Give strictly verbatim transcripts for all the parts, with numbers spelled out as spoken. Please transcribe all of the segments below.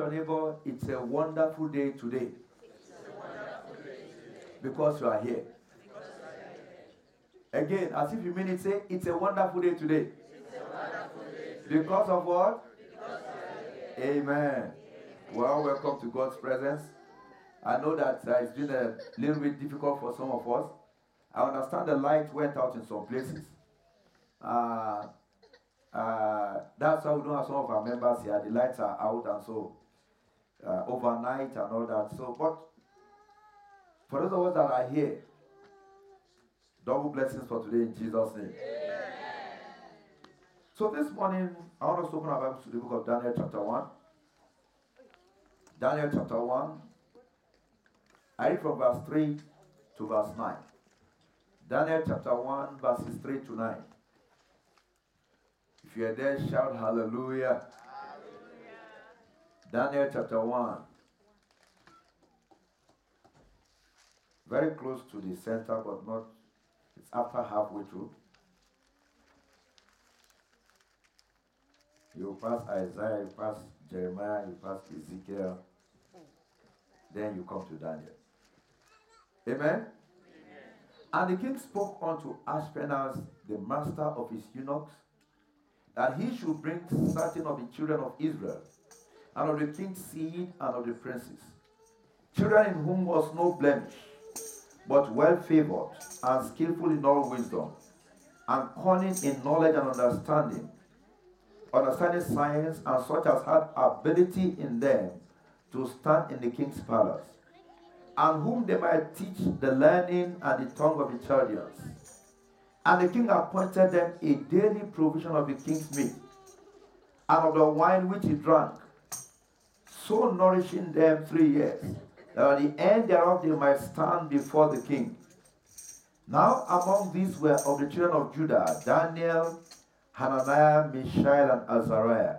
your neighbor, it's a wonderful day today. Because you are here. Again, as if you mean it, say, it's a wonderful day today. Because of what? Amen. Well, welcome to God's presence. I know that uh, it's been a little bit difficult for some of us. I understand the light went out in some places. Uh, uh, that's why we don't have some of our members here. The lights are out and so uh, overnight and all that. So, but for those of us that are here, double blessings for today in Jesus' name. Amen. So this morning, I want us to open our Bible to the book of Daniel chapter one. Daniel chapter one. I read from verse three to verse nine. Daniel chapter one, verses three to nine. If you are there, shout hallelujah. Hallelujah. Daniel chapter one. Very close to the center, but not, it's after halfway through. You pass Isaiah, you pass Jeremiah, you pass Ezekiel. Then you come to Daniel. Amen? Amen. And the king spoke unto Ashpenaz, the master of his eunuchs, that he should bring certain of the children of Israel, and of the king's seed, and of the princes, children in whom was no blemish, but well-favored, and skillful in all wisdom, and cunning in knowledge and understanding, understanding science, and such as had ability in them to stand in the king's palace, and whom they might teach the learning and the tongue of the Chaldeans. And the king appointed them a daily provision of the king's meat, and of the wine which he drank, so nourishing them three years, that at the end thereof they might stand before the king. Now among these were of the children of Judah, Daniel, Hananiah, Mishael, and Azariah,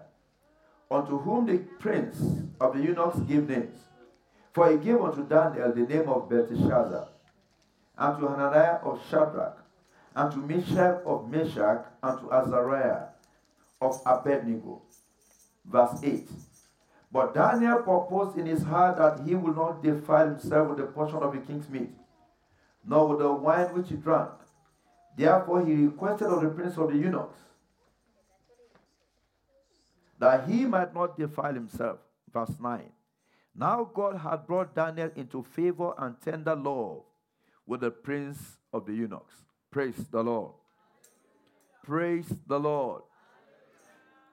unto whom the prince of the eunuchs gave names. For he gave unto Daniel the name of Belteshazzar, and to Hananiah of Shadrach, and to Mishael of Meshach, and to Azariah of Abednego. Verse eight. But Daniel purposed in his heart that he would not defile himself with the portion of the king's meat, nor with the wine which he drank. Therefore he requested of the prince of the eunuchs, that he might not defile himself. Verse nine. Now God had brought Daniel into favor and tender love with the prince of the eunuchs. Praise the Lord. Praise the Lord.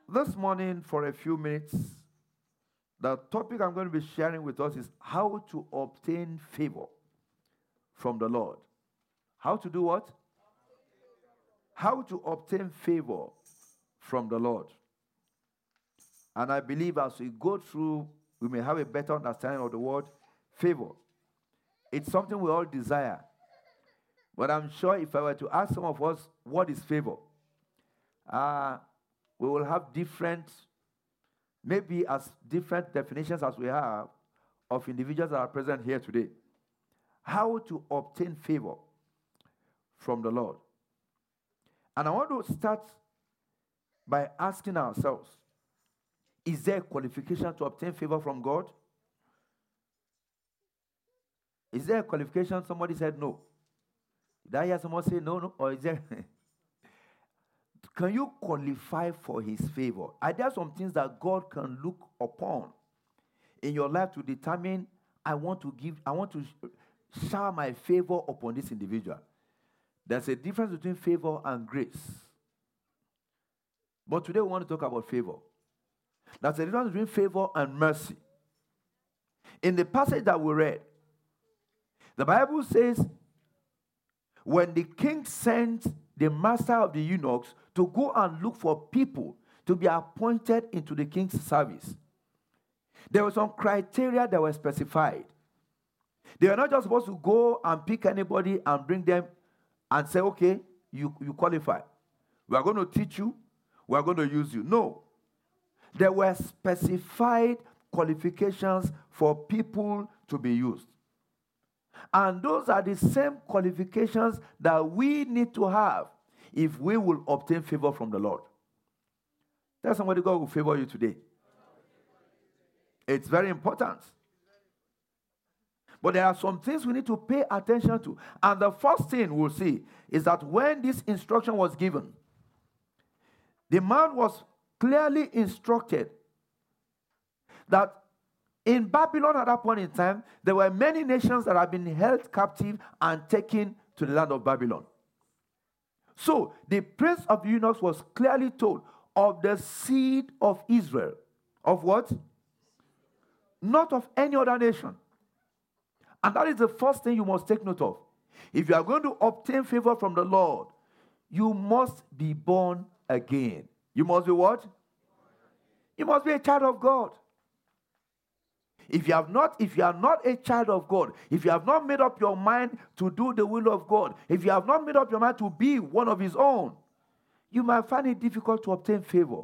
This morning, for a few minutes, the topic I'm going to be sharing with us is how to obtain favor from the Lord. How to do what? How to obtain favor from the Lord. And I believe as we go through, we may have a better understanding of the word favor. It's something we all desire. But I'm sure if I were to ask some of us, what is favor? Uh, we will have different, maybe as different definitions as we have of individuals that are present here today. How to obtain favor from the Lord. And I want to start by asking ourselves, is there a qualification to obtain favor from God? Is there a qualification? Somebody said no. Did I hear someone say no? no? Or is there? Can you qualify for his favor? Are there some things that God can look upon in your life to determine, I want to give, I want to shower my favor upon this individual? There's a difference between favor and grace. But today we want to talk about favor. That's the difference between favor and mercy. In the passage that we read, the Bible says, when the king sent the master of the eunuchs to go and look for people to be appointed into the king's service, there were some criteria that were specified. They were not just supposed to go and pick anybody and bring them and say, okay, you, you qualify. We are going to teach you. We are going to use you. No. There were specified qualifications for people to be used. And those are the same qualifications that we need to have if we will obtain favor from the Lord. Tell somebody, God will favor you today. It's very important. But there are some things we need to pay attention to. And the first thing we'll see is that when this instruction was given, the man was clearly instructed that in Babylon at that point in time, there were many nations that had been held captive and taken to the land of Babylon. So the prince of the eunuchs was clearly told of the seed of Israel. Of what? Not of any other nation. And that is the first thing you must take note of. If you are going to obtain favor from the Lord, you must be born again. You must be what? You must be a child of God. If you have not, if you are not a child of God, if you have not made up your mind to do the will of God, if you have not made up your mind to be one of His own, you might find it difficult to obtain favor.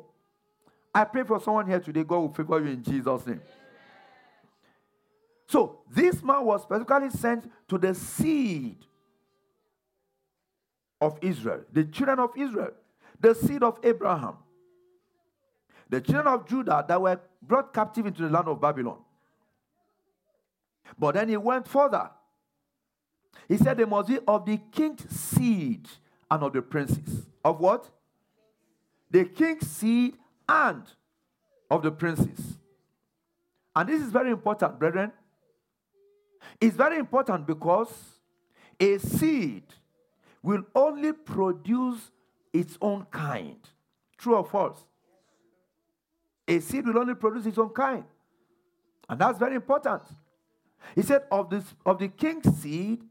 I pray for someone here today, God will favor you in Jesus' name. So, this man was specifically sent to the seed of Israel, the children of Israel, the seed of Abraham, the children of Judah that were brought captive into the land of Babylon. But then he went further. He said they must be of the king's seed and of the princes. Of what? The king's seed and of the princes. And this is very important, brethren. It's very important because a seed will only produce its own kind. True or false? A seed will only produce its own kind. And that's very important. He said of, this, of the king's seed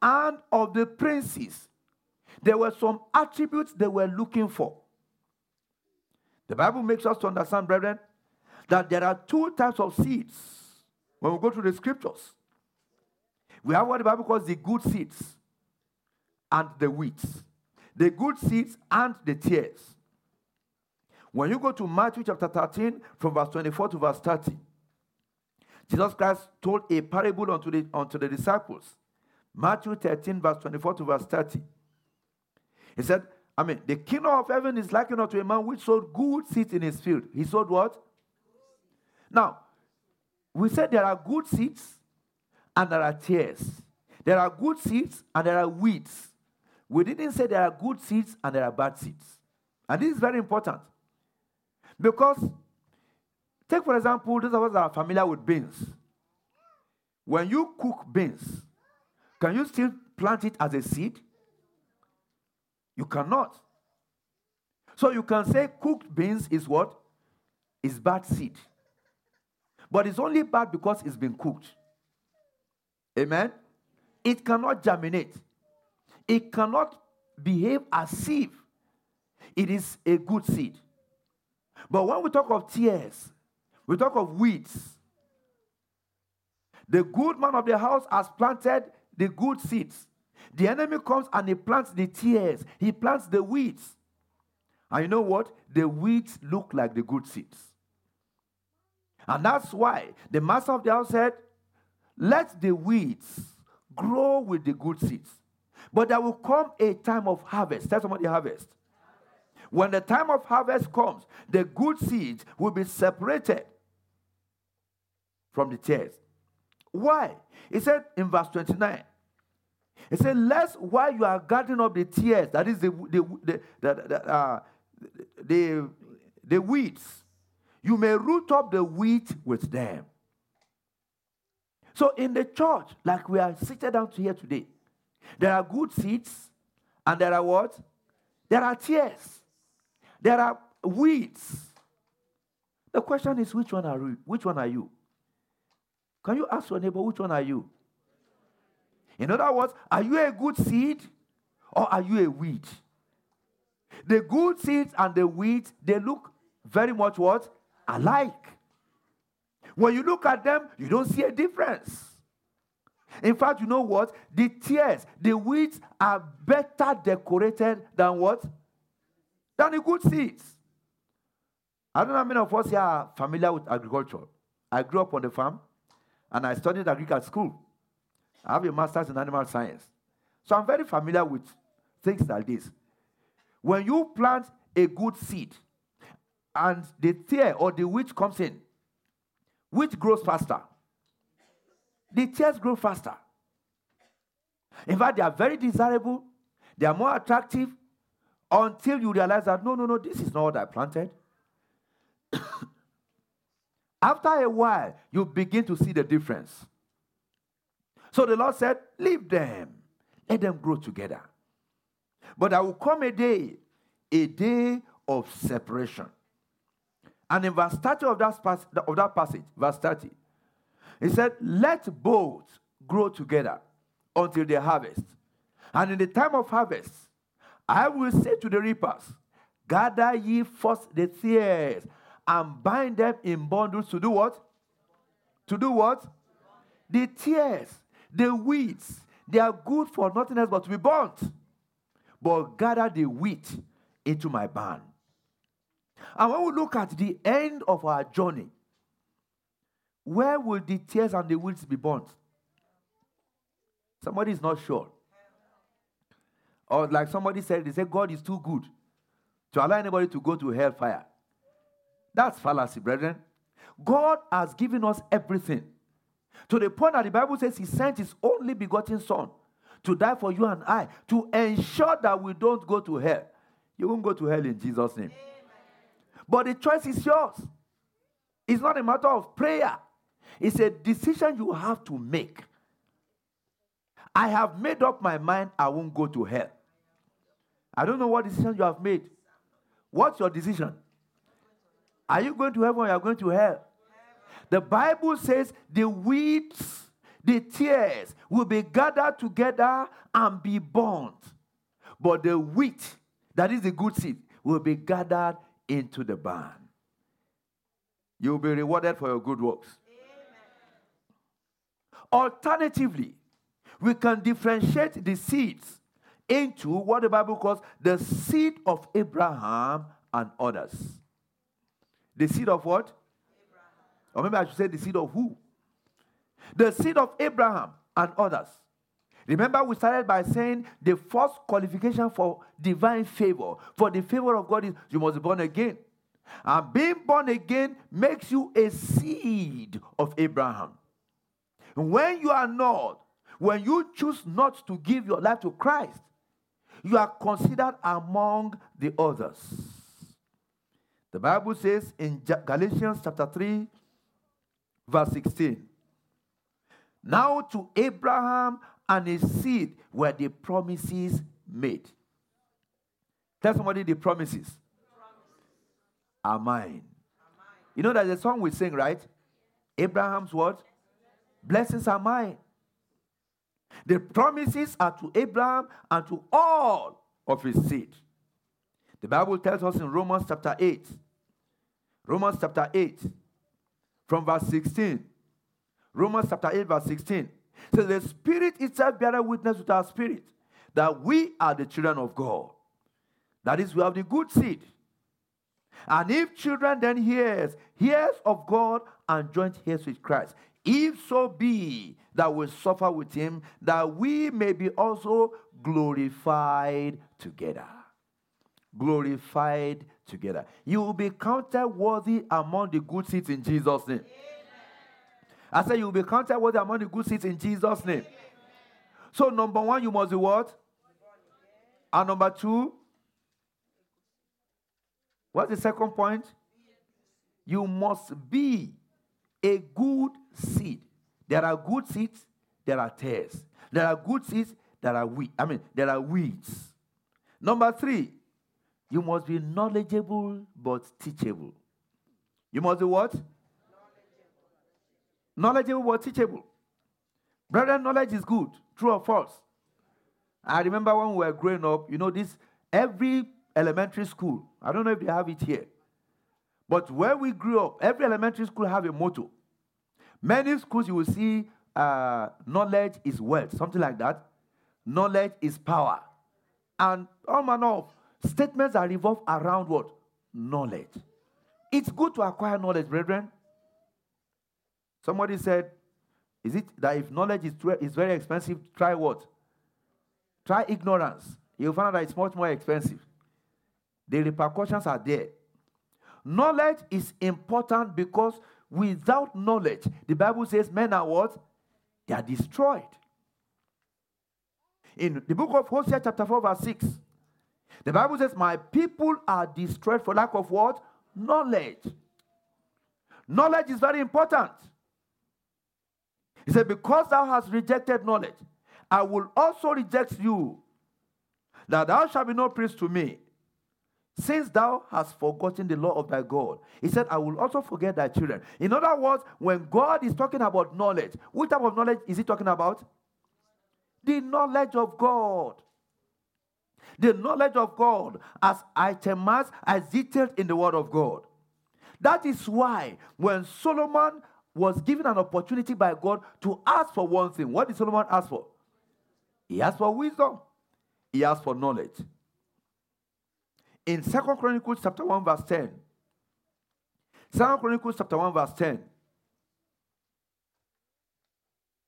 and of the princes, there were some attributes they were looking for. The Bible makes us to understand, brethren, that there are two types of seeds. When we go through the scriptures, we have what the Bible calls the good seeds and the weeds. The good seeds and the tares. When you go to Matthew chapter thirteen, from verse twenty-four to verse thirty, Jesus Christ told a parable unto the, unto the disciples. Matthew thirteen, verse twenty-four to verse thirty. He said, I mean, the kingdom of heaven is likened unto a man which sowed good seeds in his field. He sowed what? Now, we said there are good seeds and there are tares. There are good seeds and there are weeds. We didn't say there are good seeds and there are bad seeds. And this is very important. Because, take for example, those of us that are familiar with beans. When you cook beans, can you still plant it as a seed? You cannot. So you can say cooked beans is what? Is bad seed. But it's only bad because it's been cooked. Amen? It cannot germinate. It cannot behave as if it is a good seed. But when we talk of tares, we talk of weeds. The good man of the house has planted the good seeds. The enemy comes and he plants the tares. He plants the weeds. And you know what? The weeds look like the good seeds. And that's why the master of the house said, let the weeds grow with the good seeds. But there will come a time of harvest. Tell somebody harvest. When the time of harvest comes, the good seeds will be separated from the tares. Why? He said in verse twenty-nine, he said, lest while you are gathering up the tares, that is the, the, the, the, the, uh, the, the weeds, you may root up the wheat with them. So in the church, like we are seated down here today, there are good seeds, and there are what? There are tares. There are weeds. The question is, which one are you? Which one are you? Can you ask your neighbor, which one are you? In other words, are you a good seed, or are you a weed? The good seeds and the weeds, they look very much what? Alike. When you look at them, you don't see a difference. In fact, you know what? The tears, the weeds are better decorated than what? Than the good seeds. I don't know how many of us here are familiar with agriculture. I grew up on the farm and I studied agriculture at school. I have a master's in animal science. So I'm very familiar with things like this. When you plant a good seed and the tear or the wheat comes in, Which grows faster? The tears grow faster. In fact, they are very desirable. They are more attractive until you realize that, no, no, no, this is not what I planted. After a while, you begin to see the difference. So the Lord said, leave them. Let them grow together. But there will come a day, a day of separation. And in verse thirty of that, pas- of that passage, verse thirty, he said, let both grow together until they harvest. And in the time of harvest, I will say to the reapers, gather ye first the tares and bind them in bundles to do what? To do what? The tares, the weeds, they are good for nothing else but to be burnt. But gather the wheat into my barn. And when we look at the end of our journey, where will the tears and the weeds be burnt? Somebody is not sure. Or like somebody said, they say God is too good to allow anybody to go to hellfire. That's fallacy, brethren. God has given us everything. To the point that the Bible says he sent his only begotten son to die for you and I, to ensure that we don't go to hell. You won't go to hell in Jesus' name. But the choice is yours. It's not a matter of prayer. It's a decision you have to make. I have made up my mind I won't go to hell. I don't know what decision you have made. What's your decision? Are you going to heaven or are you going to hell? The Bible says the weeds, the tears will be gathered together and be burnt. But the wheat, that is the good seed, will be gathered into the barn. You will be rewarded for your good works. Amen. Alternatively, we can differentiate the seeds into what the Bible calls the seed of Abraham and others. The seed of what? Abraham. Or maybe I should say the seed of who? The seed of Abraham and others. Remember, we started by saying the first qualification for divine favor, for the favor of God, is you must be born again. And being born again makes you a seed of Abraham. When you are not, when you choose not to give your life to Christ, you are considered among the others. The Bible says in Galatians chapter three, verse sixteen, now to Abraham and his seed were the promises made. Tell somebody the promises, the promises. Are, mine. are mine. You know there's a song we sing, right? Abraham's what? Blessings are mine. The promises are to Abraham and to all of his seed. The Bible tells us in Romans chapter eight. Romans chapter eight from verse sixteen. Romans chapter eight verse sixteen. So the Spirit itself beareth witness with our spirit that we are the children of God. That is, we have the good seed. And if children, then heirs, heirs of God and joint heirs with Christ. If so be that we suffer with him, that we may be also glorified together. Glorified together. You will be counted worthy among the good seeds in Jesus' name. I said you will be counted worthy among the good seeds in Jesus' name. Amen. So number one, you must be what? And number two, what's the second point? You must be a good seed. There are good seeds, there are tares. There are good seeds, there are weeds. I mean, there are weeds. Number three, you must be knowledgeable but teachable. You must be what? Knowledgeable but teachable. Brethren, knowledge is good, true or false. I remember when we were growing up, you know, this every elementary school, I don't know if they have it here, but where we grew up, every elementary school have a motto. Many schools you will see, uh, knowledge is wealth, something like that. Knowledge is power. And all manner of statements that revolve around what? Knowledge. It's good to acquire knowledge, brethren. Somebody said, is it that if knowledge is, tw- is very expensive, try what? Try ignorance. You'll find out that it's much more expensive. The repercussions are there. Knowledge is important because without knowledge, the Bible says men are what? They are destroyed. In the book of Hosea chapter four verse six, the Bible says, my people are destroyed for lack of what? Knowledge. Knowledge is very important. He said, because thou hast rejected knowledge, I will also reject you, that thou shalt be no priest to me, since thou hast forgotten the law of thy God. He said, I will also forget thy children. In other words, when God is talking about knowledge, what type of knowledge is he talking about? The knowledge of God. The knowledge of God as itemized, as detailed in the Word of God. That is why when Solomon was given an opportunity by God to ask for one thing, what did Solomon ask for? He asked for wisdom. He asked for knowledge. In Second Chronicles chapter one verse ten. Second Chronicles chapter one verse ten.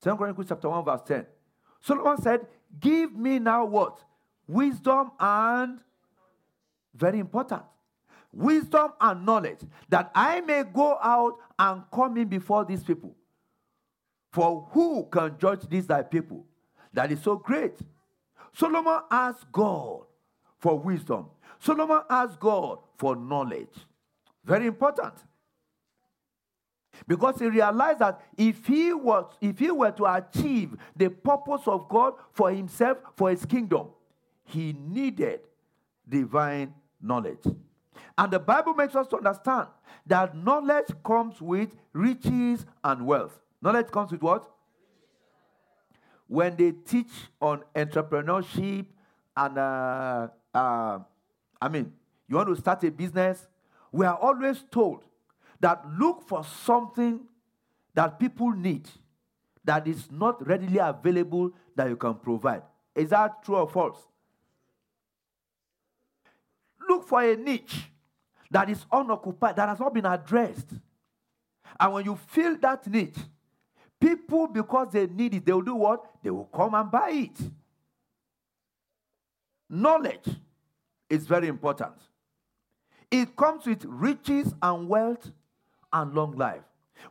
Second Chronicles chapter one verse ten. Solomon said, give me now what? Wisdom and, very important, wisdom and knowledge, that I may go out and come in before these people. For who can judge these thy people? That is so great. Solomon asked God for wisdom. Solomon asked God for knowledge. Very important. Because he realized that if he was, if he were to achieve the purpose of God for himself, for his kingdom, he needed divine knowledge. And the Bible makes us to understand that knowledge comes with riches and wealth. Knowledge comes with what? When they teach on entrepreneurship and, uh, uh, I mean, you want to start a business, we are always told that look for something that people need that is not readily available that you can provide. Is that true or false? Look for a niche that is unoccupied, that has not been addressed. And when you fill that niche, people, because they need it, they will do what? They will come and buy it. Knowledge is very important. It comes with riches and wealth and long life.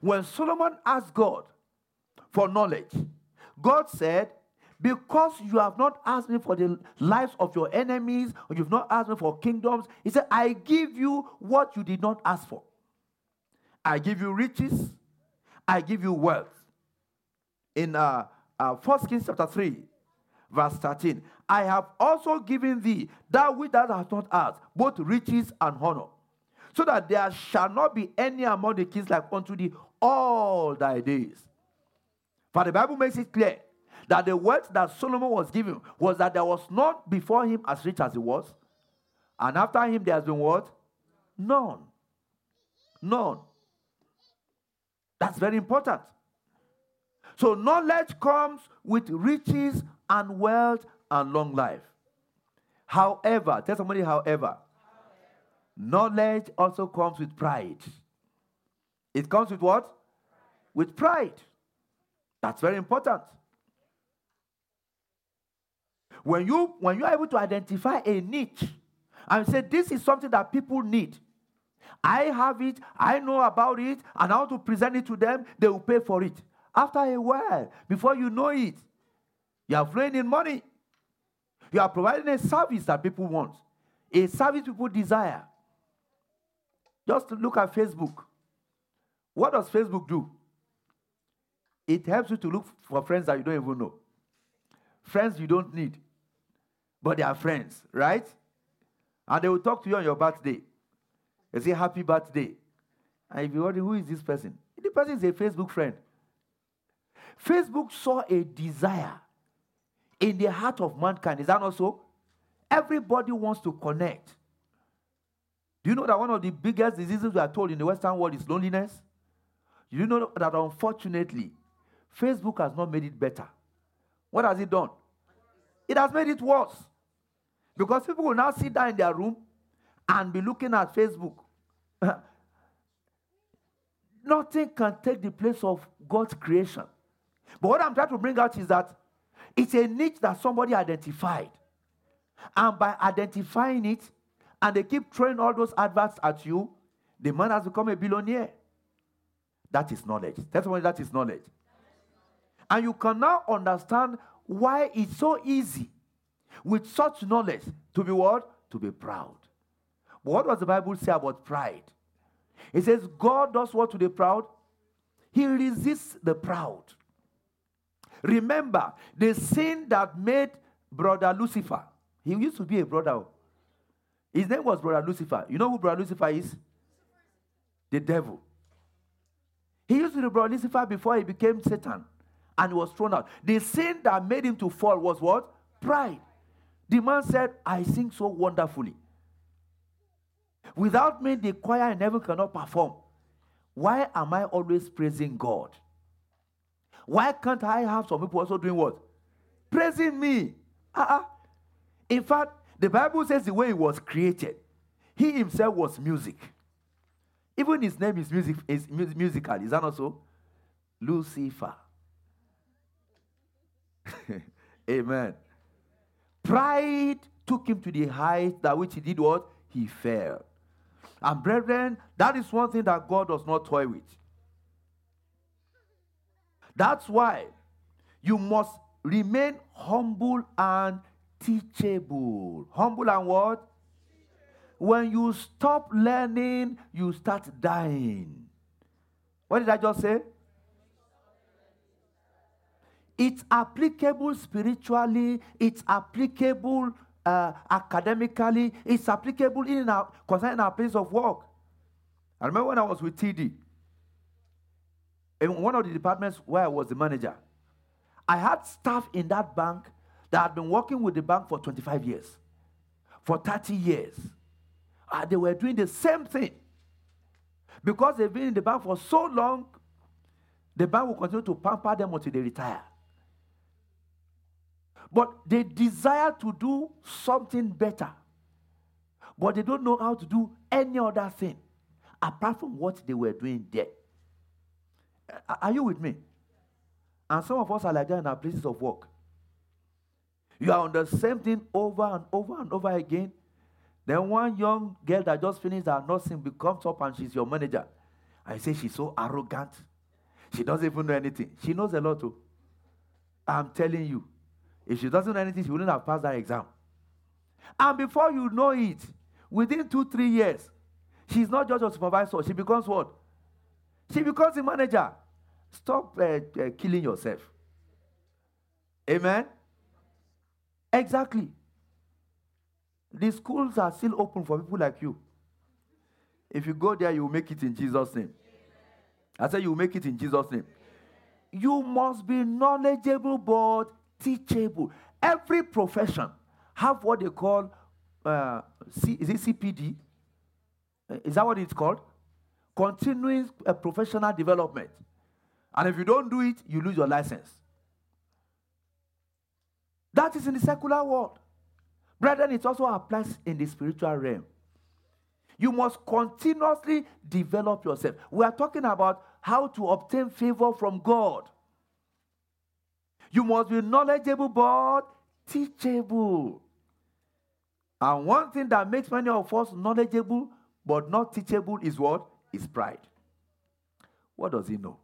When Solomon asked God for knowledge, God said, because you have not asked me for the lives of your enemies, or you've not asked me for kingdoms, he said, I give you what you did not ask for. I give you riches. I give you wealth. In uh, uh, First Kings chapter three, verse thirteen, I have also given thee that which thou hast not asked, both riches and honor, so that there shall not be any among the kings like unto thee all thy days. For the Bible makes it clear that the wealth that Solomon was given was that there was not before him as rich as he was. And after him there has been what? None. None. That's very important. So knowledge comes with riches and wealth and long life. However, tell somebody however. however. Knowledge also comes with pride. It comes with what? Pride. With pride. That's very important. When you when you are able to identify a niche and say, this is something that people need, I have it, I know about it, and I want to present it to them, they will pay for it. After a while, before you know it, you are flowing in money. You are providing a service that people want, a service people desire. Just look at Facebook. What does Facebook do? It helps you to look for friends that you don't even know. Friends you don't need. But they are friends, right? And they will talk to you on your birthday. They say, happy birthday. And if you wonder, who is this person? The person is a Facebook friend. Facebook saw a desire in the heart of mankind. Is that not so? Everybody wants to connect. Do you know that one of the biggest diseases we are told in the Western world is loneliness? Do you know that unfortunately, Facebook has not made it better? What has it done? It has made it worse. Because people will now sit down in their room and be looking at Facebook. Nothing can take the place of God's creation. But what I'm trying to bring out is that it's a niche that somebody identified. And by identifying it, and they keep throwing all those adverts at you, the man has become a billionaire. That is knowledge. Testimony, that is knowledge. And you can now understand why it's so easy with such knowledge to be what? To be proud. But what does the Bible say about pride? It says God does what to the proud? He resists the proud. Remember, the sin that made brother Lucifer. He used to be a brother. His name was brother Lucifer. You know who brother Lucifer is? The devil. He used to be brother Lucifer before he became Satan and was thrown out. The sin that made him to fall was what? Pride. The man said, I sing so wonderfully. Without me, the choir in heaven cannot perform. Why am I always praising God? Why can't I have some people also doing what? Praising me. Uh-uh. In fact, the Bible says the way he was created, he himself was music. Even his name is music is musical. Is that not so? Lucifer. Amen. Pride took him to the height that which he did what? He fell. And brethren, that is one thing that God does not toy with. That's why you must remain humble and teachable. Humble and what? When you stop learning, you start dying. What did I just say? It's applicable spiritually. It's applicable uh, academically. It's applicable in our concerning our place of work. I remember when I was with T D, in one of the departments where I was the manager, I had staff in that bank that had been working with the bank for twenty-five years, for thirty years. And they were doing the same thing. Because they've been in the bank for so long, the bank will continue to pamper them until they retire. But they desire to do something better. But they don't know how to do any other thing apart from what they were doing there. Are you with me? And some of us are like that in our places of work. You are on the same thing over and over and over again. Then one young girl that just finished her nursing comes up and she's your manager. I say she's so arrogant. She doesn't even know anything. She knows a lot too. I'm telling you, if she doesn't know anything, she wouldn't have passed that exam. And before you know it, within two, three years, she's not just a supervisor. She becomes what? She becomes the manager. Stop uh, uh, killing yourself. Amen? Exactly. The schools are still open for people like you. If you go there, you will make it in Jesus' name. I say you will make it in Jesus' name. You must be knowledgeable but teachable. Every profession have what they call, uh, C- is it C P D? Is that what it's called? Continuing uh, professional development. And if you don't do it, you lose your license. That is in the secular world. Brethren, it also applies in the spiritual realm. You must continuously develop yourself. We are talking about how to obtain favor from God. You must be knowledgeable but teachable. And one thing that makes many of us knowledgeable but not teachable is what? Is pride. What does he know?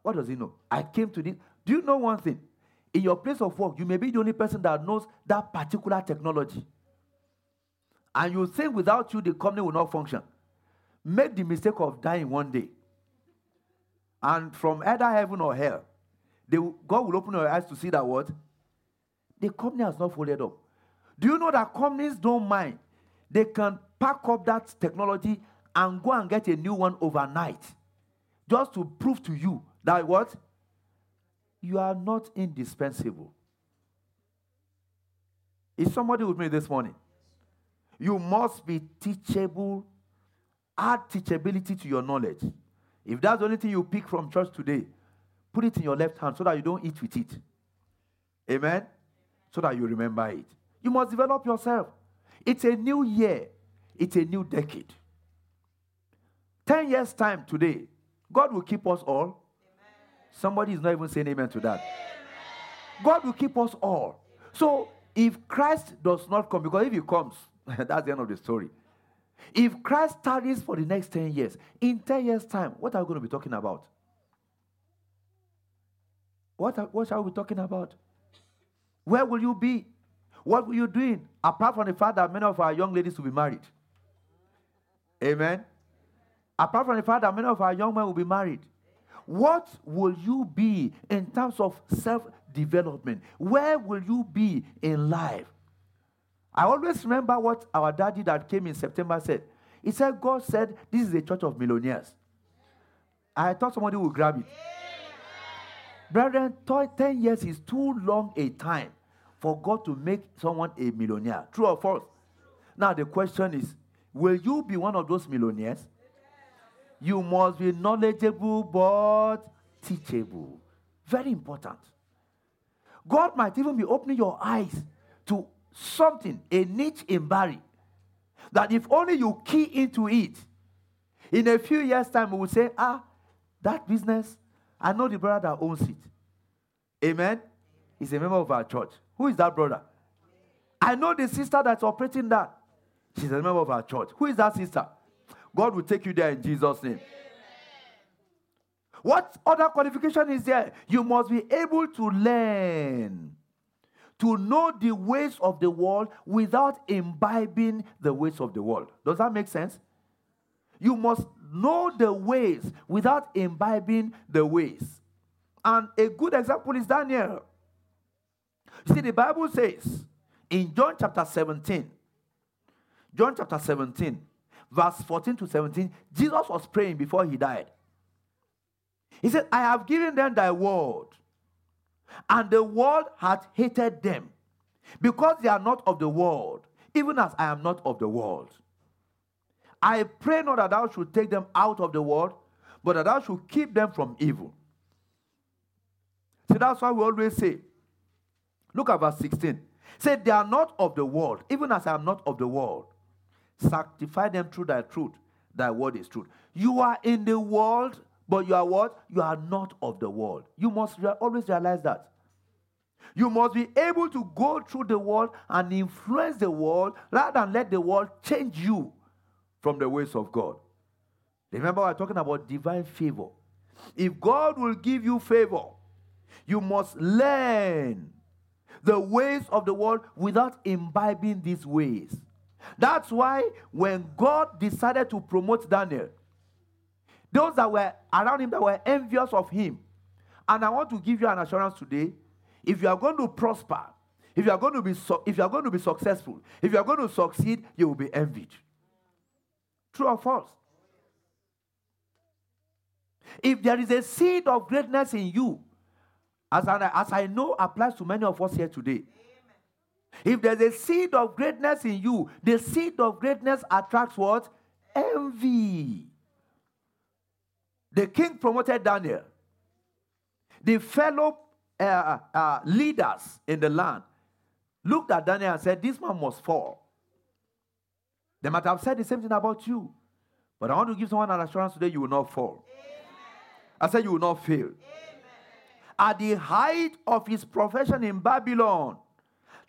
What does he know? I came to this. Do you know one thing? In your place of work, you may be the only person that knows that particular technology. And you think without you, the company will not function. Make the mistake of dying one day. And from either heaven or hell, they will, God will open your eyes to see that what? The company has not folded up. Do you know that companies don't mind? They can pack up that technology and go and get a new one overnight. Just to prove to you that what? You are not indispensable. Is somebody with me this morning? You must be teachable. Add teachability to your knowledge. If that's the only thing you pick from church today, put it in your left hand so that you don't eat with it. Amen? So that you remember it. You must develop yourself. It's a new year. It's a new decade. Ten years' time today, God will keep us all. Amen. Somebody is not even saying amen to that. Amen. God will keep us all. So if Christ does not come, because if he comes, that's the end of the story. If Christ tarries for the next ten years, in ten years' time, what are we going to be talking about? What, are, what shall we be talking about? Where will you be? What will you be doing? Apart from the fact that many of our young ladies will be married. Amen? Apart from the fact that many of our young men will be married. What will you be in terms of self-development? Where will you be in life? I always remember what our daddy that came in September said. He said, God said, this is a church of millionaires. I thought somebody would grab it. Yeah. Brethren, ten years is too long a time for God to make someone a millionaire. True or false? Now the question is, will you be one of those millionaires? You must be knowledgeable but teachable. Very important. God might even be opening your eyes to something, a niche in Barry, that if only you key into it, in a few years' time, we will say, ah, that business, I know the brother that owns it. Amen? He's a member of our church. Who is that brother? I know the sister that's operating that. She's a member of our church. Who is that sister? God will take you there in Jesus' name. Amen. What other qualification is there? You must be able to learn, to know the ways of the world without imbibing the ways of the world. Does that make sense? You must know the ways without imbibing the ways. And a good example is Daniel. You see, the Bible says in John chapter seventeen, John chapter seventeen, verse fourteen to seventeen, Jesus was praying before he died. He said, I have given them thy word, and the world hath hated them, because they are not of the world, even as I am not of the world. I pray not that thou should take them out of the world, but that thou should keep them from evil. See, that's why we always say, look at verse sixteen. Say, they are not of the world, even as I am not of the world. Sanctify them through thy truth. Thy word is truth. You are in the world, but you are what? You are not of the world. You must re- always realize that. You must be able to go through the world and influence the world rather than let the world change you from the ways of God. Remember, we're talking about divine favor. If God will give you favor, you must learn the ways of the world without imbibing these ways. That's why when God decided to promote Daniel, those that were around him that were envious of him, and I want to give you an assurance today, if you are going to prosper, if you are going to be su- if you are going to be successful, if you are going to succeed, you will be envied. True or false? If there is a seed of greatness in you, as I, as I know applies to many of us here today, if there's a seed of greatness in you, the seed of greatness attracts what? Envy. The king promoted Daniel. The fellow uh, uh, leaders in the land looked at Daniel and said, this man must fall. They might have said the same thing about you. But I want to give someone an assurance today, you will not fall. Amen. I said you will not fail. Amen. At the height of his profession in Babylon,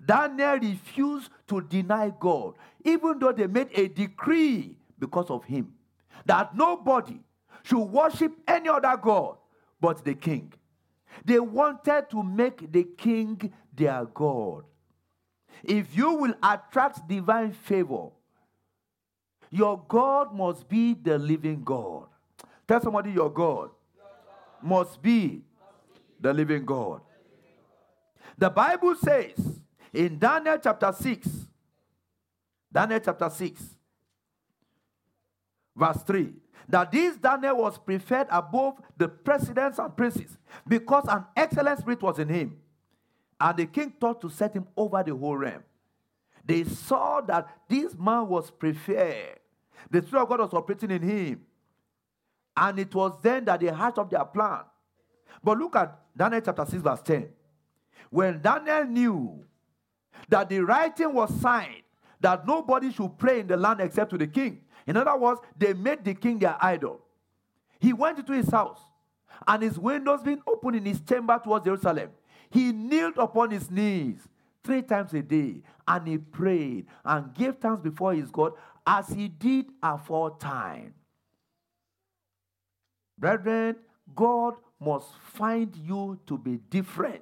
Daniel refused to deny God, even though they made a decree because of him, that nobody should worship any other God but the king. They wanted to make the king their God. If you will attract divine favor, your God must be the living God. Tell somebody your God, your God. Must be, must be the living God. The Bible says, in Daniel chapter six, Daniel chapter six, verse three, that this Daniel was preferred above the presidents and princes, because an excellent spirit was in him, and the king thought to set him over the whole realm. They saw that this man was preferred. The Spirit of God was operating in him, and it was then that they hatched up their plan. But look at Daniel chapter six, verse ten. When Daniel knew that the writing was signed, that nobody should pray in the land except to the king. In other words, they made the king their idol. He went into his house, and his windows being opened in his chamber towards Jerusalem, he kneeled upon his knees, three times a day, and he prayed and gave thanks before his God as he did aforetime. Brethren, God must find you to be different.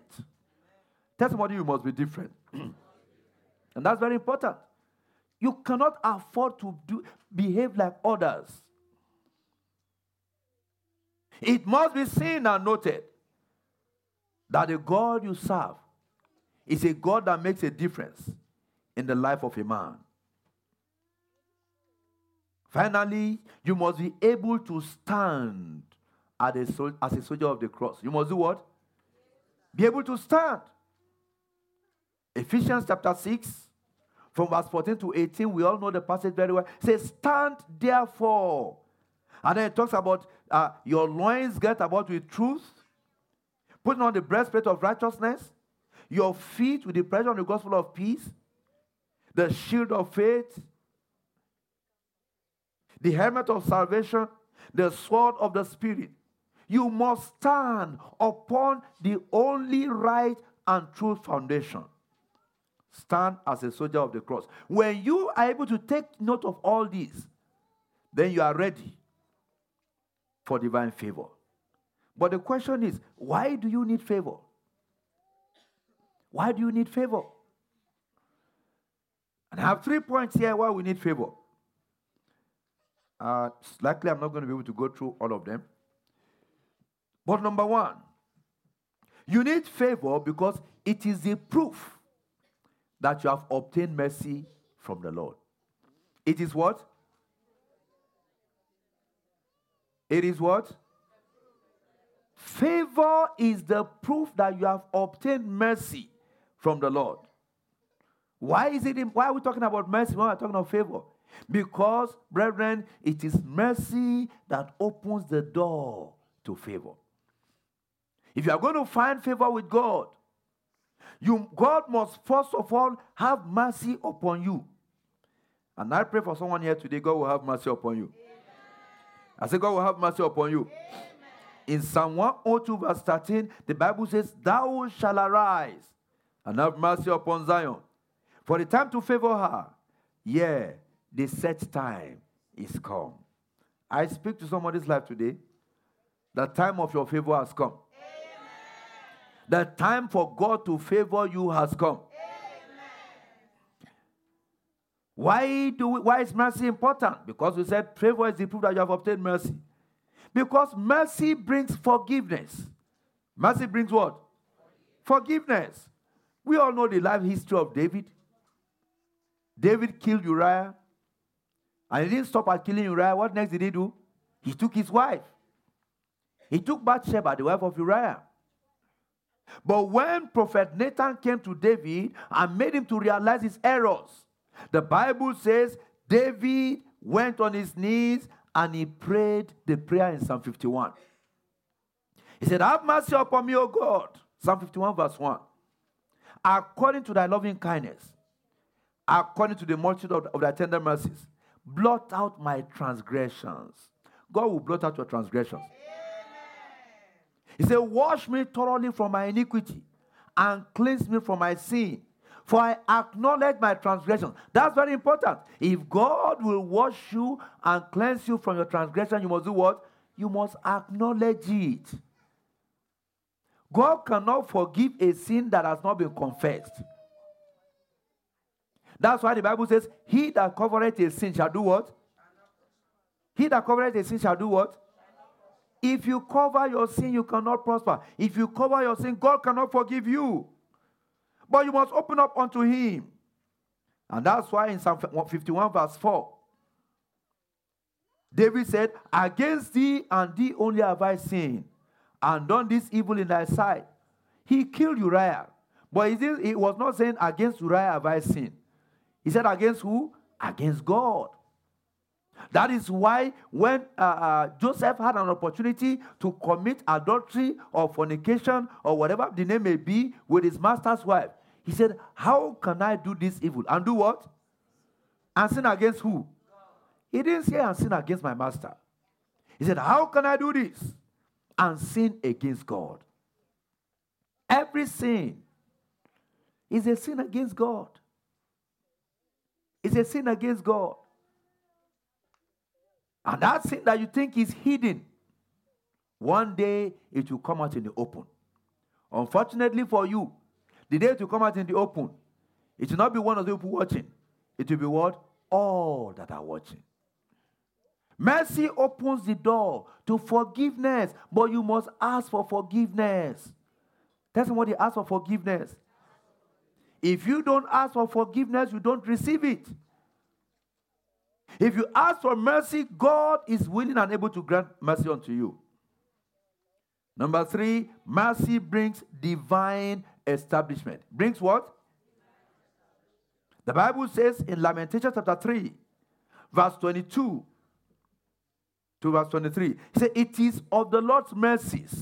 Tell somebody you must be different. And that's very important. You cannot afford to do, behave like others. It must be seen and noted that the God you serve is a God that makes a difference in the life of a man. Finally, you must be able to stand as a, sol- as a soldier of the cross. You must do what? Be able to stand. Ephesians chapter six, from verse fourteen to eighteen, we all know the passage very well. It says, stand therefore. And then it talks about uh, your loins girt about with truth, putting on the breastplate of righteousness, your feet with the preparation of the gospel of peace, the shield of faith, the helmet of salvation, the sword of the Spirit. You must stand upon the only right and true foundation. Stand as a soldier of the cross. When you are able to take note of all these, then you are ready for divine favor. But the question is, why do you need favor? Why do you need favor? And I have three points here why we need favor. Uh, likely I'm not going to be able to go through all of them. But number one, you need favor because it is the proof that you have obtained mercy from the Lord. It is what? It is what? Favor is the proof that you have obtained mercy from the Lord. Why is it? Why are we talking about mercy when we're talking about favor? Because, brethren, it is mercy that opens the door to favor. If you are going to find favor with God, you, God must first of all have mercy upon you. And I pray for someone here today, God will have mercy upon you. Amen. I say God will have mercy upon you. Amen. In Psalm one oh two verse thirteen, the Bible says, thou shalt arise and have mercy upon Zion, for the time to favor her, yea, the set time is come. I speak to somebody's life today. The time of your favor has come. Amen. The time for God to favor you has come. Amen. Why do we, why is mercy important? Because we said favor is the proof that you have obtained mercy. Because mercy brings forgiveness. Mercy brings what? Forgiveness. We all know the life history of David. David killed Uriah. And he didn't stop at killing Uriah. What next did he do? He took his wife. He took Bathsheba, the wife of Uriah. But when Prophet Nathan came to David and made him to realize his errors, the Bible says David went on his knees and he prayed the prayer in Psalm fifty-one. He said, have mercy upon me, O God. Psalm fifty-one verse one. According to thy loving kindness, according to the multitude of, of thy tender mercies, blot out my transgressions. God will blot out your transgressions. Amen. He said, wash me thoroughly from my iniquity and cleanse me from my sin, for I acknowledge my transgressions. That's very important. If God will wash you and cleanse you from your transgression, you must do what? You must acknowledge it. God cannot forgive a sin that has not been confessed. That's why the Bible says, he that covereth a sin shall do what? He that covereth a sin shall do what? If you cover your sin, you cannot prosper. If you cover your sin, God cannot forgive you. But you must open up unto him. And that's why in Psalm fifty-one verse four, David said, against thee and thee only have I sinned, and done this evil in thy sight. He killed Uriah. But he, did, he was not saying, against Uriah have I sinned. He said, against who? Against God. That is why when uh, uh, Joseph had an opportunity to commit adultery or fornication or whatever the name may be with his master's wife, he said, how can I do this evil? And do what? And sin against who? He didn't say, and sin against my master. He said, how can I do this? And sin against God. Every sin is a sin against God. It's a sin against God. And that sin that you think is hidden, one day it will come out in the open. Unfortunately for you, the day it will come out in the open, it will not be one of the people watching. It will be what? All that are watching. Mercy opens the door to forgiveness, but you must ask for forgiveness. Tell somebody, ask for forgiveness. If you don't ask for forgiveness, you don't receive it. If you ask for mercy, God is willing and able to grant mercy unto you. Number three, mercy brings divine establishment. Brings what? The Bible says in Lamentations chapter three, verse twenty-two to verse twenty-three, it says, it is of the Lord's mercies.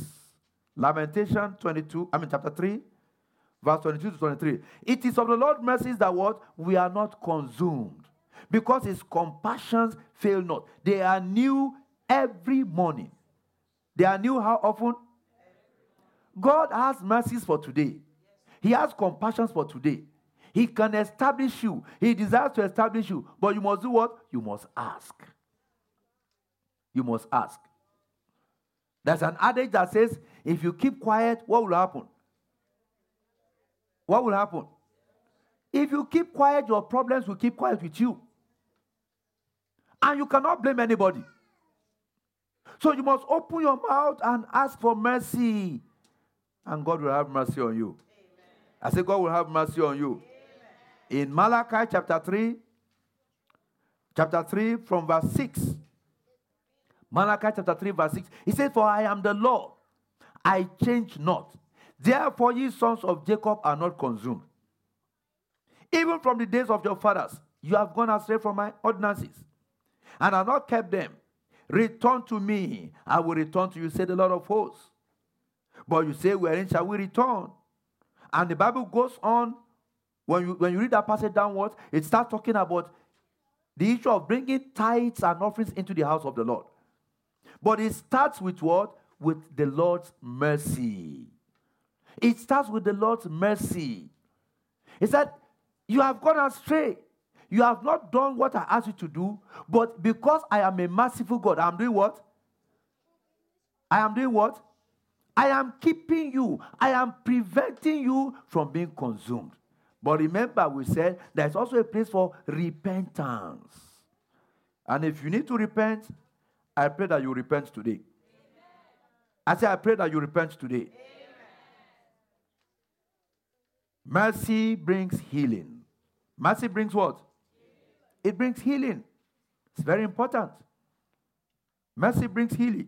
Lamentation twenty-two, I mean chapter three, verse twenty-two to twenty-three. It is of the Lord's mercies that what? We are not consumed, because his compassions fail not. They are new every morning. They are new how often? God has mercies for today. He has compassions for today. He can establish you. He desires to establish you. But you must do what? You must ask. You must ask. There's an adage that says, if you keep quiet, what will happen? What will happen? If you keep quiet, your problems will keep quiet with you. And you cannot blame anybody. So you must open your mouth and ask for mercy. And God will have mercy on you. Amen. I say God will have mercy on you. Amen. In Malachi chapter three, chapter three from verse six. Malachi chapter three verse six. He says, for I am the Lord, I change not. Therefore ye sons of Jacob are not consumed. Even from the days of your fathers, you have gone astray from my ordinances, and have not kept them. Return to me, I will return to you, said the Lord of hosts. But you say, wherein shall we return? And the Bible goes on, when you, when you read that passage downwards, it starts talking about the issue of bringing tithes and offerings into the house of the Lord. But it starts with what? With the Lord's mercy. It starts with the Lord's mercy. It's that you have gone astray. You have not done what I asked you to do, but because I am a merciful God, I am doing what? I am doing what? I am keeping you. I am preventing you from being consumed. But remember, we said there's also a place for repentance. And if you need to repent, I pray that you repent today. Amen. I say, I pray that you repent today. Amen. Mercy brings healing. Mercy brings what? It brings healing. It's very important. Mercy brings healing.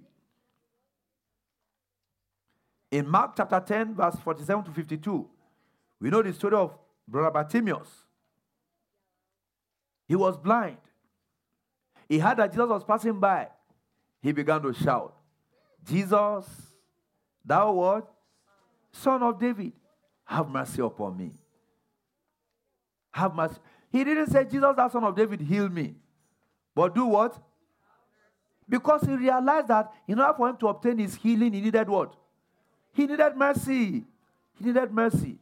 In Mark chapter ten, verse forty-seven to fifty-two, we know the story of Brother Bartimaeus. He was blind. He heard that Jesus was passing by. He began to shout, Jesus, thou what? Son of David, have mercy upon me. Have mercy. He didn't say, Jesus, that son of David, heal me. But do what? Because he realized that in order for him to obtain his healing, he needed what? He needed mercy. He needed mercy.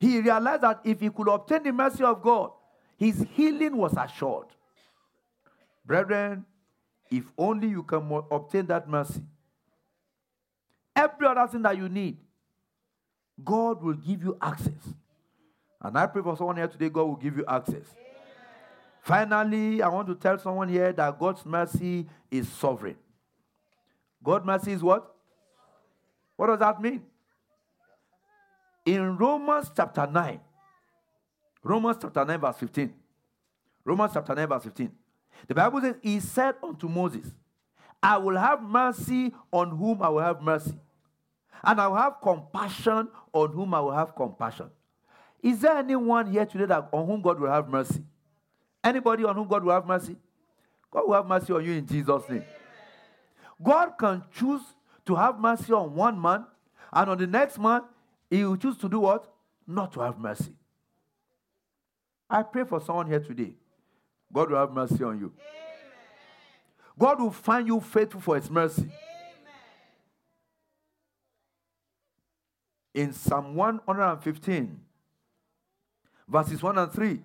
He realized that if he could obtain the mercy of God, his healing was assured. Brethren, if only you can obtain that mercy, every other thing that you need, God will give you access. And I pray for someone here today, God will give you access. Amen. Finally, I want to tell someone here that God's mercy is sovereign. God's mercy is what? What does that mean? In Romans chapter nine, Romans chapter nine verse fifteen, Romans chapter nine verse fifteen, the Bible says, he said unto Moses, I will have mercy on whom I will have mercy, and I will have compassion on whom I will have compassion. Is there anyone here today that on whom God will have mercy? Anybody on whom God will have mercy? God will have mercy on you in Jesus' name. God can choose to have mercy on one man, and on the next man, he will choose to do what? Not to have mercy. I pray for someone here today. God will have mercy on you. Amen. God will find you faithful for his mercy. Amen. in Psalm one fifteen, verses one and three.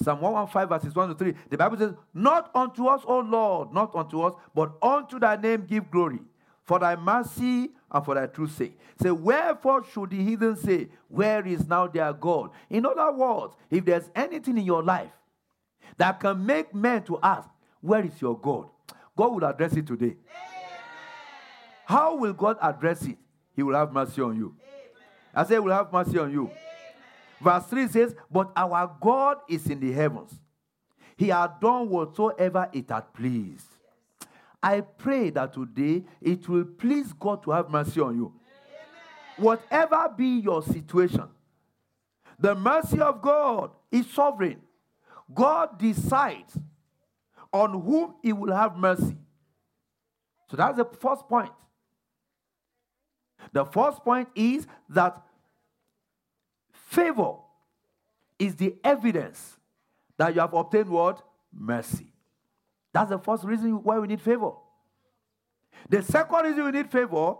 Psalm one fifteen, verses one to three. The Bible says, "Not unto us, O Lord, not unto us, but unto thy name give glory, for thy mercy and for thy truth's sake." Say, "Wherefore should the heathen say, where is now their God?" In other words, if there's anything in your life that can make men to ask, where is your God? God will address it today. Amen. How will God address it? He will have mercy on you. Amen. I say, he will have mercy on you. Amen. Verse three says, "But our God is in the heavens. He hath done whatsoever it hath pleased." I pray that today it will please God to have mercy on you. Amen. Whatever be your situation, the mercy of God is sovereign. God decides on whom he will have mercy. So that's the first point. The first point is that favor is the evidence that you have obtained what? Mercy. That's the first reason why we need favor. The second reason we need favor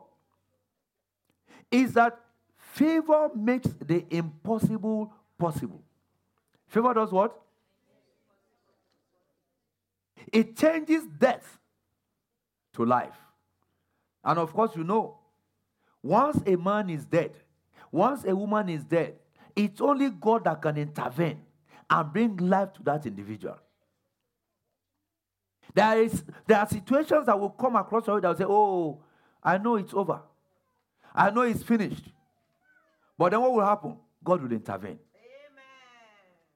is that favor makes the impossible possible. Favor does what? It changes death to life. And of course, you know, once a man is dead, once a woman is dead, it's only God that can intervene and bring life to that individual. There is there are situations that will come across you that will say, "Oh, I know it's over. I know it's finished." But then what will happen? God will intervene. Amen.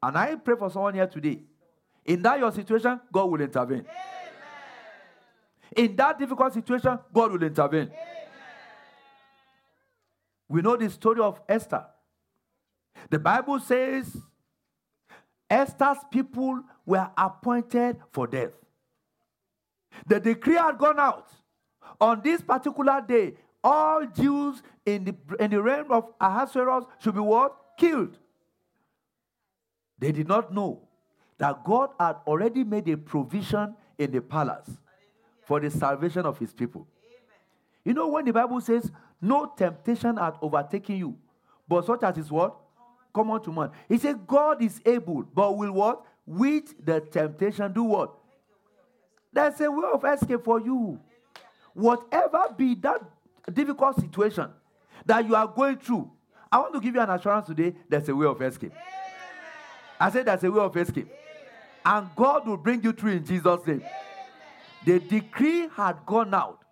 And I pray for someone here today. In that your situation, God will intervene. Amen. In that difficult situation, God will intervene. Amen. We know the story of Esther. The Bible says Esther's people were appointed for death. The decree had gone out. On this particular day, all Jews in the, in the realm of Ahasuerus should be what? Killed. They did not know that God had already made a provision in the palace for the salvation of his people. Amen. You know, when the Bible says, "No temptation hath overtaken you, but such as is what? Common to man." He said, God is able, but will what? With the temptation do what? There's a way of escape for you. Whatever be that difficult situation that you are going through, I want to give you an assurance today, there's a way of escape. Amen. I said there's a way of escape. Amen. And God will bring you through in Jesus' name. Amen. The decree had gone out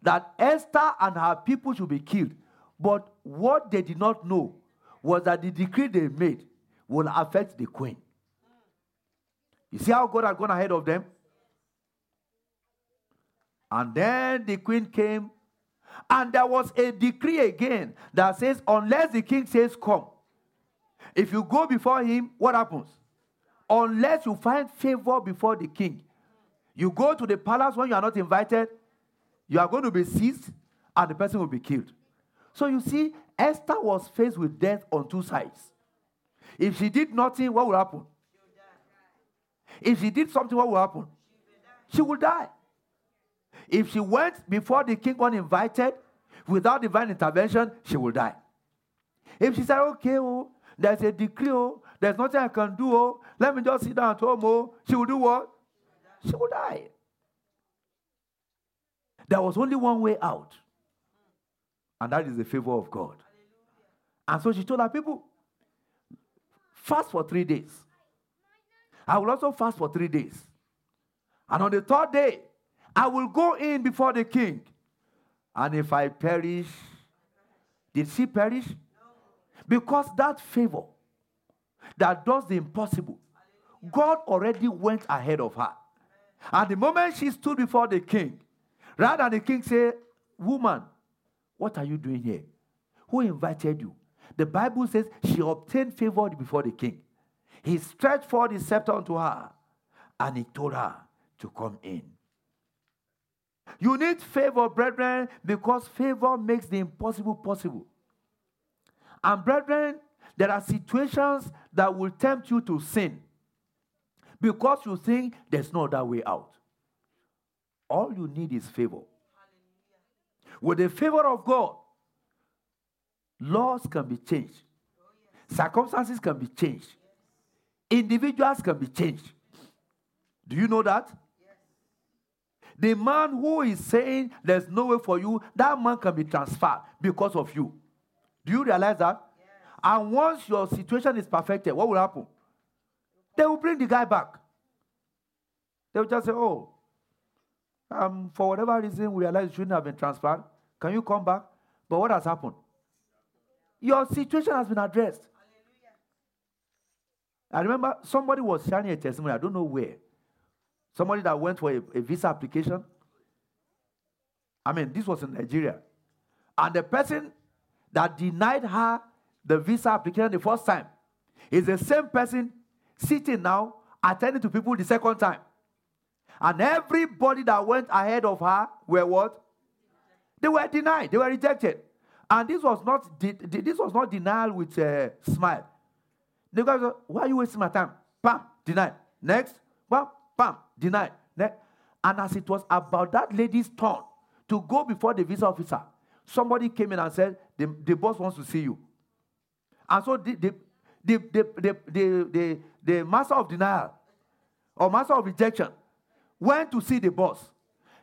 that Esther and her people should be killed. But what they did not know was that the decree they made will affect the queen. You see how God had gone ahead of them? And then the queen came, and there was a decree again that says, unless the king says come, if you go before him, what happens? Unless you find favor before the king, you go to the palace when you are not invited, you are going to be seized, and the person will be killed. So you see, Esther was faced with death on two sides. If she did nothing, what will happen? If she did something, what will happen? She will die. If she went before the king uninvited, without divine intervention, she will die. If she said, "Okay, oh, there's a decree, oh, there's nothing I can do, oh, let me just sit down at home, oh," she will do what? She will die. There was only one way out, and that is the favor of God. And so she told her people, "Fast for three days. I will also fast for three days. And on the third day, I will go in before the king. And if I perish..." Did she perish? No. Because that favor that does the impossible, God already went ahead of her. And the moment she stood before the king, rather than the king say, "Woman, what are you doing here? Who invited you?" The Bible says she obtained favor before the king. He stretched forth his scepter unto her, and he told her to come in. You need favor, brethren, because favor makes the impossible possible. And brethren, there are situations that will tempt you to sin because you think there's no other way out. All you need is favor. With the favor of God, Laws can be changed. Circumstances can be changed. Individuals can be changed. Do you know that? The man who is saying there's no way for you, that man can be transferred because of you. Do you realize that? Yeah. And once your situation is perfected, what will happen? They will bring the guy back. They will just say, oh, um, for whatever reason, we realize you shouldn't have been transferred. Can you come back? But what has happened? Your situation has been addressed. Hallelujah. I remember somebody was sharing a testimony, I don't know where. Somebody that went for a, a visa application. I mean, this was in Nigeria. And the person that denied her the visa application the first time is the same person sitting now, attending to people the second time. And everybody that went ahead of her were what? They were denied. They were rejected. And this was not de- de- this was not denial with a smile. The guy said, why are you wasting my time? Bam, denied. Next, bam, bam. Denied. And as it was about that lady's turn to go before the visa officer, somebody came in and said, the, the boss wants to see you. And so the the the the the, the, the, the master of denial or master of rejection went to see the boss.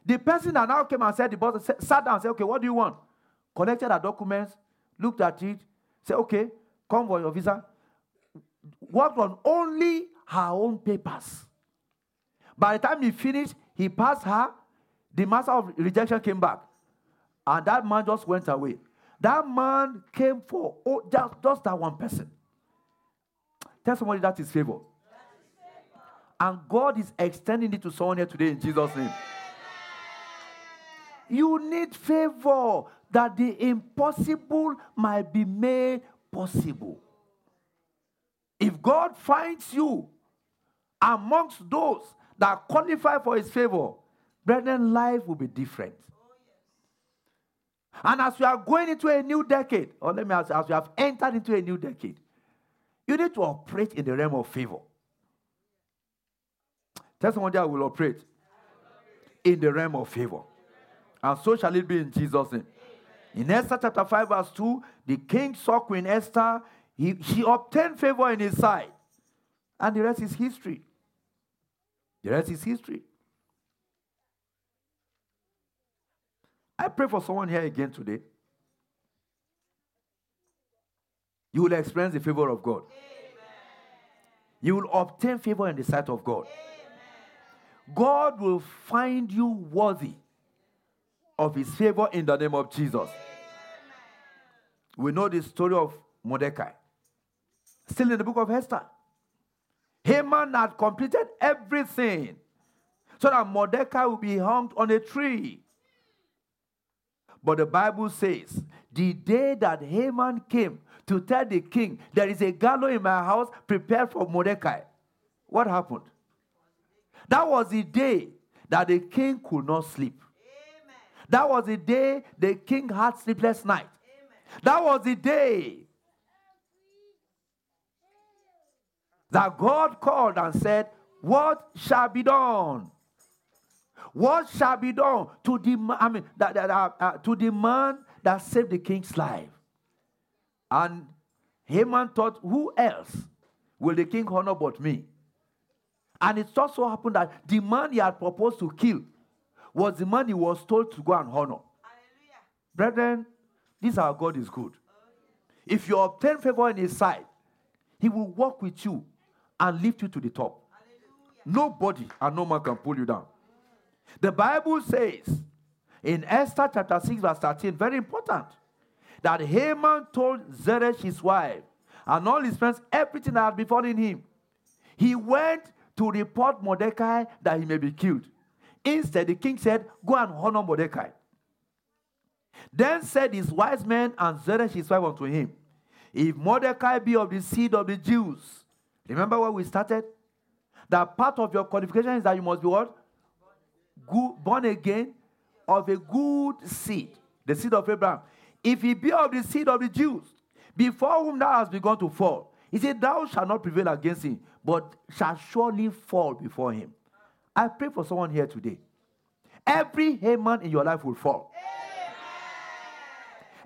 The person that now came and said the boss sat down and said, okay, what do you want? Collected her documents, looked at it, said, okay, come for your visa. Worked on only her own papers. By the time he finished, he passed her. The master of rejection came back. And that man just went away. That man came for oh, just, just that one person. Tell somebody that is favor. And God is extending it to someone here today in Jesus' name. You need favor that the impossible might be made possible. If God finds you amongst those that qualify for his favor, brethren, life will be different. Oh, yes. And as you are going into a new decade, or let me ask you, as you have entered into a new decade, you need to operate in the realm of favor. Tell someone that I will operate in the realm of favor. And so shall it be in Jesus' name. Amen. In Esther chapter five, verse two, the king saw Queen Esther, he, she obtained favor in his sight. And the rest is history. The rest is history. I pray for someone here again today. You will experience the favor of God. Amen. You will obtain favor in the sight of God. Amen. God will find you worthy of his favor in the name of Jesus. Amen. We know the story of Mordecai. Still in the book of Esther. Haman had completed everything so that Mordecai would be hung on a tree. But the Bible says, the day that Haman came to tell the king, there is a gallows in my house prepared for Mordecai. What happened? That was the day that the king could not sleep. Amen. That was the day the king had sleepless night. Amen. That was the day that God called and said, what shall be done? What shall be done to demand, I mean, that, that, uh, uh, to demand that save the king's life? And Haman thought, who else will the king honor but me? And it just so happened that the man he had proposed to kill was the man he was told to go and honor. Hallelujah. Brethren, this our God is good. If you obtain favor in his sight, he will walk with you and lift you to the top. Hallelujah. Nobody and no man can pull you down. The Bible says in Esther chapter six verse thirteen, very important, that Haman told Zeresh his wife and all his friends everything that had befallen him. He went to report Mordecai that he may be killed. Instead, the king said, go and honor Mordecai. Then said his wise men and Zeresh his wife unto him, if Mordecai be of the seed of the Jews, remember where we started? That part of your qualification is that you must be what? Good, born again of a good seed, the seed of Abraham. If he be of the seed of the Jews, before whom thou hast begun to fall, he said, thou shalt not prevail against him, but shalt surely fall before him. I pray for someone here today. Every Haman in your life will fall.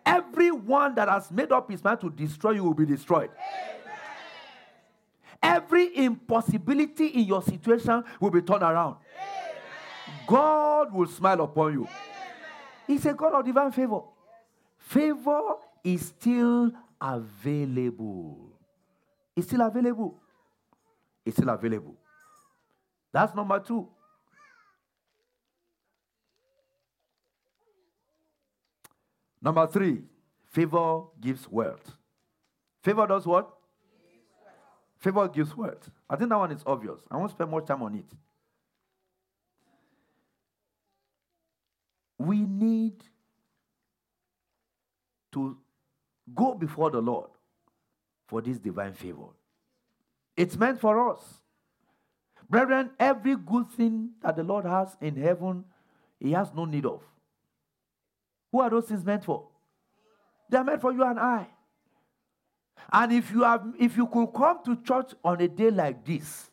Amen. Everyone that has made up his mind to destroy you will be destroyed. Amen. Every impossibility in your situation will be turned around. Amen. God will smile upon you. Amen. He's a God of divine favor. Favor is still available. It's still available. It's still available. That's number two. Number three, favor gives wealth. Favor does what? Favor gives wealth. I think that one is obvious. I won't spend much time on it. We need to go before the Lord for this divine favor. It's meant for us. Brethren, every good thing that the Lord has in heaven, he has no need of. Who are those things meant for? They are meant for you and I. And if you have, if you could come to church on a day like this,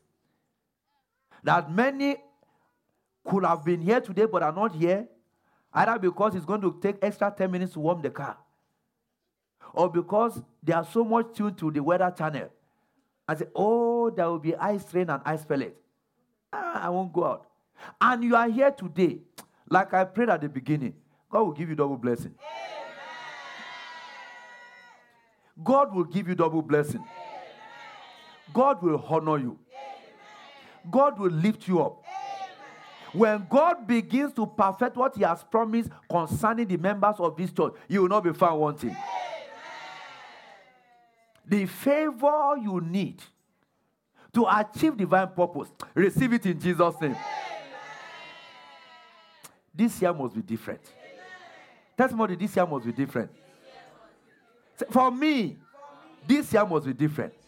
that many could have been here today but are not here, either because it's going to take extra ten minutes to warm the car, or because they are so much tuned to the weather channel. I say, oh, there will be ice rain and ice pellet. Ah, I won't go out. And you are here today, like I prayed at the beginning. God will give you double blessing. Amen. God will give you double blessing. Amen. God will honor you. Amen. God will lift you up. Amen. When God begins to perfect what he has promised concerning the members of this church, you will not be found wanting. Amen. The favor you need to achieve divine purpose, receive it in Jesus' name. Amen. This year must be different. Testimony, this year must be different. For me, this year must be different.